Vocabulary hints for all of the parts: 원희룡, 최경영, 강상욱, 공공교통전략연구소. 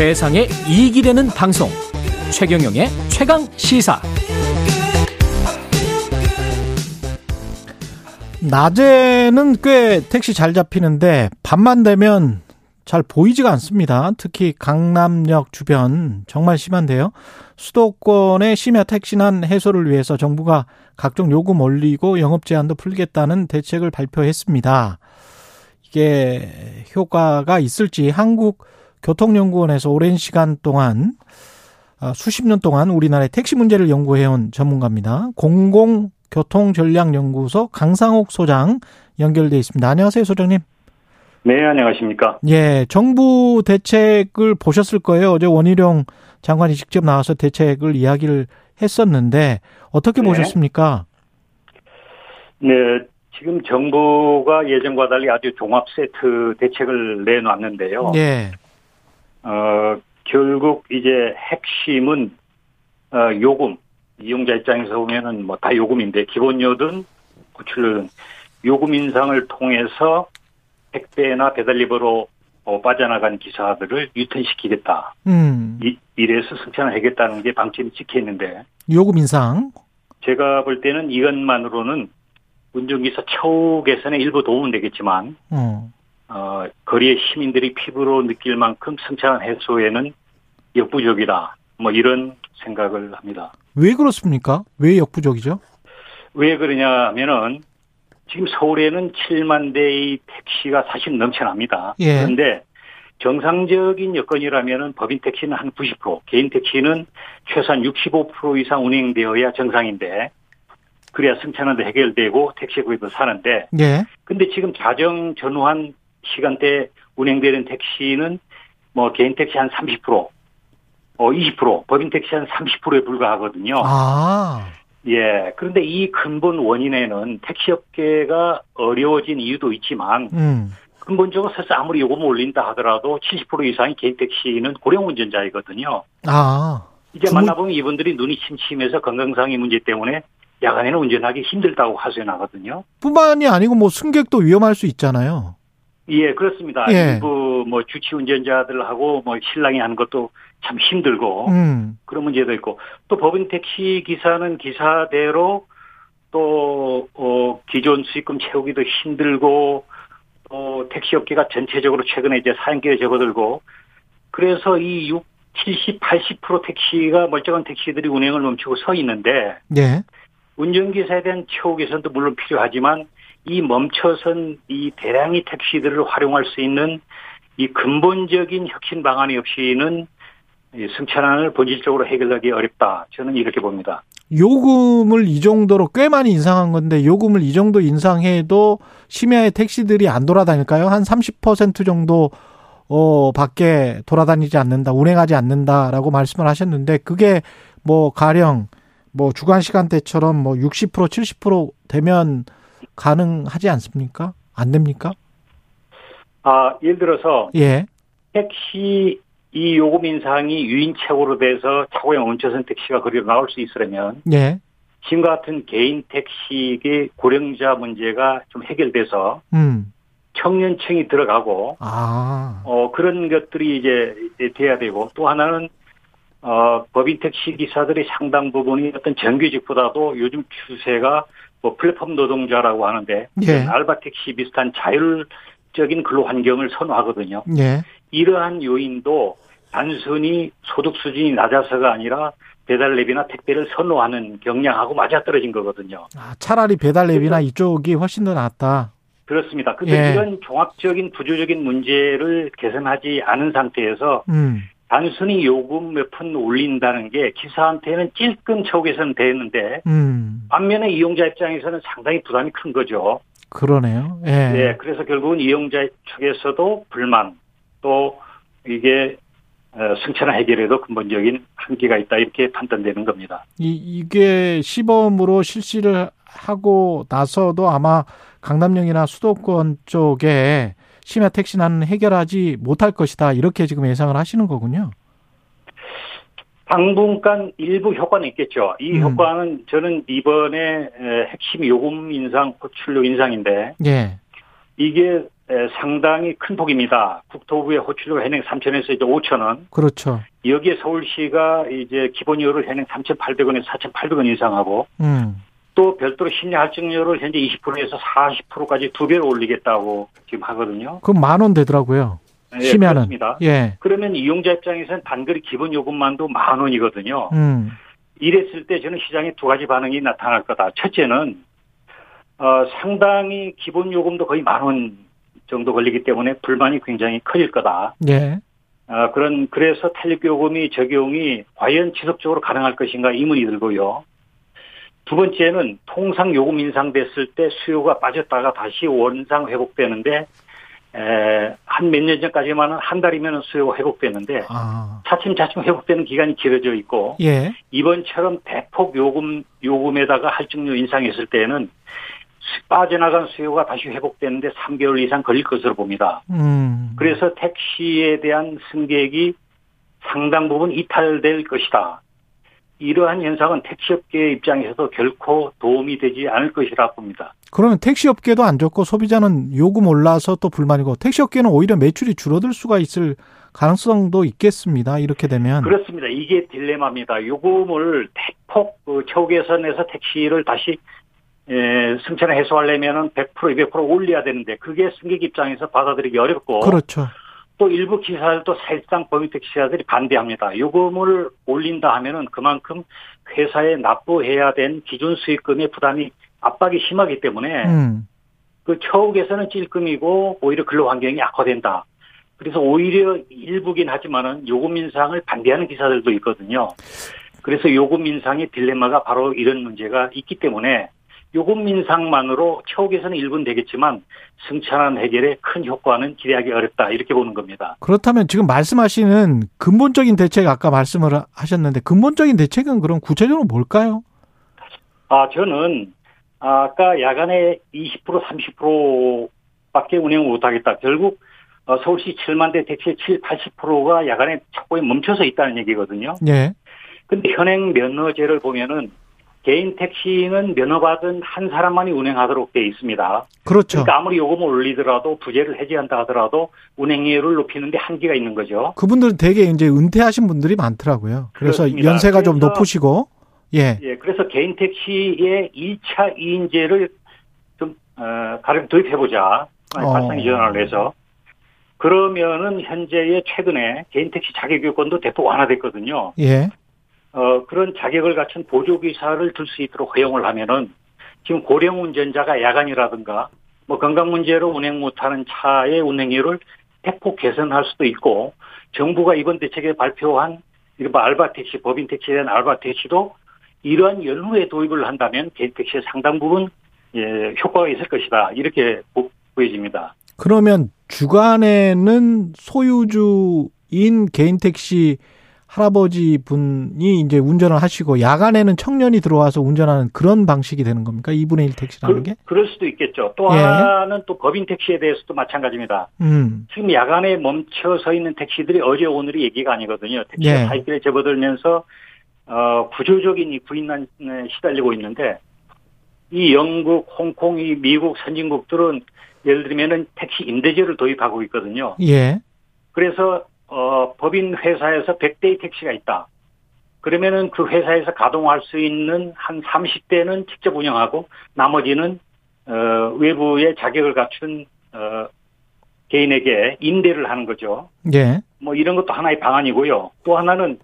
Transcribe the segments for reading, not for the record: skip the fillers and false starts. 세상에 이익이 되는 방송 최경영의 최강시사. 낮에는 꽤 택시 잘 잡히는데 밤만 되면 잘 보이지가 않습니다. 특히 강남역 주변 정말 심한데요. 수도권의 심야 택시난 해소를 위해서 정부가 각종 요금 올리고 영업 제한도 풀겠다는 대책을 발표했습니다. 이게 효과가 있을지 한국교통연구원에서 오랜 시간 동안 수십 년 동안 우리나라의 택시 문제를 연구해온 전문가입니다. 공공교통전략연구소 강상욱 소장 연결돼 있습니다. 안녕하세요, 소장님. 네, 안녕하십니까. 예, 정부 대책을 보셨을 거예요. 어제 원희룡 장관이 직접 나와서 대책을 이야기를 했었는데 어떻게 보셨습니까? 네, 지금 정부가 예전과 달리 아주 종합 세트 대책을 내놨는데요. 네. 결국 이제 핵심은 요금. 이용자 입장에서 보면은 뭐 다 요금인데 기본료든 구출료든 요금 인상을 통해서 택배나 배달리버로 빠져나간 기사들을 유턴시키겠다. 이래서 승천을 하겠다는 게 방침이 찍혀있는데. 요금 인상. 제가 볼 때는 이것만으로는 운전기사 처우 개선에 일부 도움은 되겠지만 거리의 시민들이 피부로 느낄 만큼 승차난 해소에는 역부족이다. 뭐 이런 생각을 합니다. 왜 그렇습니까? 왜 역부족이죠? 왜 그러냐 하면은 지금 서울에는 7만 대의 택시가 사실 넘쳐납니다. 예. 그런데 정상적인 여건이라면은 법인 택시는 한 90%, 개인 택시는 최소한 65% 이상 운행되어야 정상인데 그래야 승차난도 해결되고 택시 구입도 사는데. 예. 근데 지금 자정 전후한 시간대에 운행되는 택시는 뭐 개인 택시 한 30%, 20%, 법인 택시 한 30%에 불과하거든요. 아. 예. 그런데 이 근본 원인에는 택시업계가 어려워진 이유도 있지만 근본적으로 사실 아무리 요금을 올린다 하더라도 70% 이상의 개인 택시는 고령 운전자이거든요. 아. 이제 만나보면 이분들이 눈이 침침해서 건강상의 문제 때문에 야간에는 운전하기 힘들다고 하소연하거든요. 뿐만이 아니고 뭐 승객도 위험할 수 있잖아요. 예, 그렇습니다. 예. 일부 뭐 주치 운전자들하고 뭐 신랑이 하는 것도 참 힘들고 그런 문제도 있고 또 법인 택시 기사는 기사대로 또 기존 수익금 채우기도 힘들고 또 택시 업계가 전체적으로 최근에 이제 사양계에 적어들고 그래서 이 70, 80% 택시가 멀쩡한 택시들이 운행을 멈추고 서 있는데 예. 운전기사에 대한 처우 개선도 물론 필요하지만 이 멈춰선 이 대량의 택시들을 활용할 수 있는 이 근본적인 혁신 방안이 없이는 승차난을 본질적으로 해결하기 어렵다. 저는 이렇게 봅니다. 요금을 이 정도로 꽤 많이 인상한 건데 요금을 이 정도 인상해도 심야에 택시들이 안 돌아다닐까요? 한 30% 정도 밖에 돌아다니지 않는다, 운행하지 않는다라고 말씀을 하셨는데 그게 뭐 가령 뭐 주간 시간대처럼 뭐 60%, 70% 되면 가능하지 않습니까? 안 됩니까? 아, 예를 들어서 예. 택시 이 요금 인상이 유인책으로 돼서 차고에 멈춰선 택시가 거리로 나올 수 있으려면 예. 지금과 같은 개인 택시의 고령자 문제가 좀 해결돼서 청년층이 들어가고 그런 것들이 이제 돼야 되고 또 하나는 법인 택시 기사들이 상당 부분이 어떤 정규직보다도 요즘 추세가 뭐 플랫폼 노동자라고 하는데 예. 알바 택시 비슷한 자율적인 근로 환경을 선호하거든요. 예. 이러한 요인도 단순히 소득 수준이 낮아서가 아니라 배달앱이나 택배를 선호하는 경향하고 맞아떨어진 거거든요. 아, 차라리 배달앱이나 이쪽이 훨씬 더 낫다. 그렇습니다. 그런데 예. 이런 종합적인 구조적인 문제를 개선하지 않은 상태에서 단순히 요금 몇 푼 올린다는 게 기사한테는 찔끔 처우 개선 되었는데 반면에 이용자 입장에서는 상당히 부담이 큰 거죠. 그러네요. 예. 네, 그래서 결국은 이용자 측에서도 불만 또 이게 승차나 해결에도 근본적인 한계가 있다 이렇게 판단되는 겁니다. 이게 시범으로 실시를 하고 나서도 아마 강남역이나 수도권 쪽에 심야 택시난 해결하지 못할 것이다. 이렇게 지금 예상을 하시는 거군요. 당분간 일부 효과는 있겠죠. 이 효과는 저는 이번에 핵심 요금 인상, 호출료 인상인데 예. 이게 상당히 큰 폭입니다. 국토부의 호출료 현행 3,000원에서 이제 5,000원. 그렇죠. 여기에 서울시가 이제 기본료를 현행 3,800원에서 4,800원 인상하고, 또 별도로 심리할증료를 현재 20%에서 40%까지 두 배로 올리겠다고 지금 하거든요. 그럼 10,000원 되더라고요. 심야는. 예, 예. 그러면 이용자 입장에서는 단거리 기본 요금만도 10,000원이거든요. 이랬을 때 저는 시장에 두 가지 반응이 나타날 거다. 첫째는 상당히 기본 요금도 거의 10,000원 정도 걸리기 때문에 불만이 굉장히 커질 거다. 예. 그래서 탄력 요금이 적용이 과연 지속적으로 가능할 것인가 의문이 들고요. 두 번째는 통상 요금 인상됐을 때 수요가 빠졌다가 다시 원상 회복되는데, 한 몇 년 전까지만 한 달이면 수요가 회복되는데, 차츰차츰 회복되는 기간이 길어져 있고, 예. 이번처럼 대폭 요금에다가 할증료 인상했을 때에는 빠져나간 수요가 다시 회복되는데 3개월 이상 걸릴 것으로 봅니다. 그래서 택시에 대한 승객이 상당 부분 이탈될 것이다. 이러한 현상은 택시업계 입장에서도 결코 도움이 되지 않을 것이라 봅니다. 그러면 택시업계도 안 좋고 소비자는 요금 올라서 또 불만이고, 택시업계는 오히려 매출이 줄어들 수가 있을 가능성도 있겠습니다. 이렇게 되면. 그렇습니다. 이게 딜레마입니다. 요금을 대폭 최고 개선해서 택시를 다시 승차를 해소하려면 100%, 200% 올려야 되는데, 그게 승객 입장에서 받아들이기 어렵고. 그렇죠. 또 일부 기사들도 사실상 범위택시사들이 반대합니다. 요금을 올린다 하면은 그만큼 회사에 납부해야 된 기준 수익금의 부담이 압박이 심하기 때문에, 그 처우에서는 찔끔이고 오히려 근로 환경이 악화된다. 그래서 오히려 일부긴 하지만은 요금 인상을 반대하는 기사들도 있거든요. 그래서 요금 인상의 딜레마가 바로 이런 문제가 있기 때문에, 요금 인상만으로 처우 개선은 일부는 되겠지만 승차난 해결에 큰 효과는 기대하기 어렵다, 이렇게 보는 겁니다. 그렇다면 지금 말씀하시는 근본적인 대책, 아까 말씀을 하셨는데 근본적인 대책은 그럼 구체적으로 뭘까요? 저는 아까 야간에 20% 30%밖에 운행을 못하겠다. 결국 서울시 7만 대 택시의 80%가 야간에 착고에 멈춰서 있다는 얘기거든요. 네. 근데 현행 면허제를 보면은 개인 택시는 면허받은 한 사람만이 운행하도록 되어 있습니다. 그렇죠. 그러니까 아무리 요금을 올리더라도, 부재를 해제한다 하더라도 운행료를 높이는데 한계가 있는 거죠. 그분들은 되게 이제 은퇴하신 분들이 많더라고요. 그래서 그렇습니다. 연세가 좀 높으시고, 예. 그래서 개인 택시의 2차 2인제를 좀 가령 도입해보자. 발상 이전을 해서. 그러면은 현재의 최근에 개인 택시 자격 요건도 대폭 완화됐거든요. 예. 그런 자격을 갖춘 보조기사를 둘 수 있도록 허용을 하면은, 지금 고령 운전자가 야간이라든가, 건강 문제로 운행 못하는 차의 운행률을 대폭 개선할 수도 있고, 정부가 이번 대책에 발표한 이른바 알바택시, 법인택시에 대한 알바택시도 이러한 연후에 도입을 한다면 개인택시에 상당 부분, 효과가 있을 것이다. 이렇게 보여집니다. 그러면 주간에는 소유주인 개인택시 할아버지 분이 이제 운전을 하시고, 야간에는 청년이 들어와서 운전하는 그런 방식이 되는 겁니까? 2분의 1 택시라는 게? 그럴 수도 있겠죠. 또 하나는 또 법인 택시에 대해서도 마찬가지입니다. 지금 야간에 멈춰서 있는 택시들이 어제 오늘이 얘기가 아니거든요. 택시가 사이길에 접어들면서 구조적인 구인난에 시달리고 있는데, 이 영국, 홍콩, 이 미국 선진국들은 예를 들면은 택시 임대제를 도입하고 있거든요. 예. 그래서 법인 회사에서 100대의 택시가 있다. 그러면은 그 회사에서 가동할 수 있는 한 30대는 직접 운영하고, 나머지는, 외부의 자격을 갖춘, 개인에게 임대를 하는 거죠. 예. 이런 것도 하나의 방안이고요. 또 하나는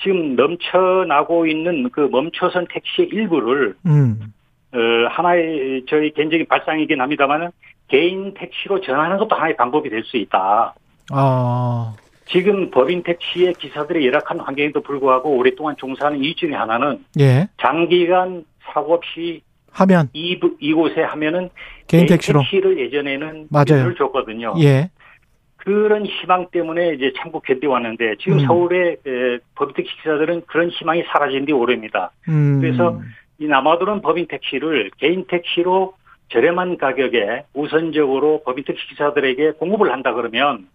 지금 넘쳐나고 있는 그 멈춰선 택시의 일부를, 하나의 저희 개인적인 발상이긴 합니다만은 개인 택시로 전환하는 것도 하나의 방법이 될 수 있다. 지금 법인 택시의 기사들의 열악한 환경에도 불구하고 오랫동안 종사하는 이유 중에 하나는, 장기간 사고 없이 하면 이곳에 하면은 개인 택시를 예전에는 면허를 줬거든요. 예. 그런 희망 때문에 이제 참고 견뎌왔는데, 지금 서울의 법인 택시 기사들은 그런 희망이 사라진 지 오래입니다. 그래서 이 남아도는 법인 택시를 개인 택시로 저렴한 가격에 우선적으로 법인 택시 기사들에게 공급을 한다 그러면,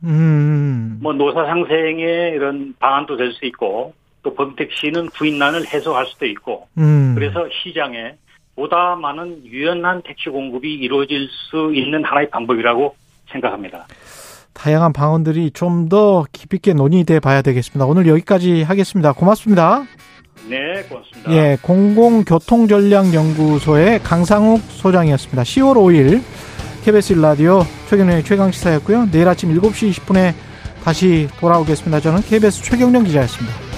노사상생의 이런 방안도 될 수 있고, 또 법인 택시는 구인난을 해소할 수도 있고, 그래서 시장에 보다 많은 유연한 택시 공급이 이루어질 수 있는 하나의 방법이라고 생각합니다. 다양한 방안들이 좀 더 깊이 있게 논의돼 봐야 되겠습니다. 오늘 여기까지 하겠습니다. 고맙습니다. 네, 고맙습니다. 예, 공공교통전략연구소의 강상욱 소장이었습니다. 10월 5일 KBS 1라디오 최경영의 최강시사였고요. 내일 아침 7시 20분에 다시 돌아오겠습니다. 저는 KBS 최경영 기자였습니다.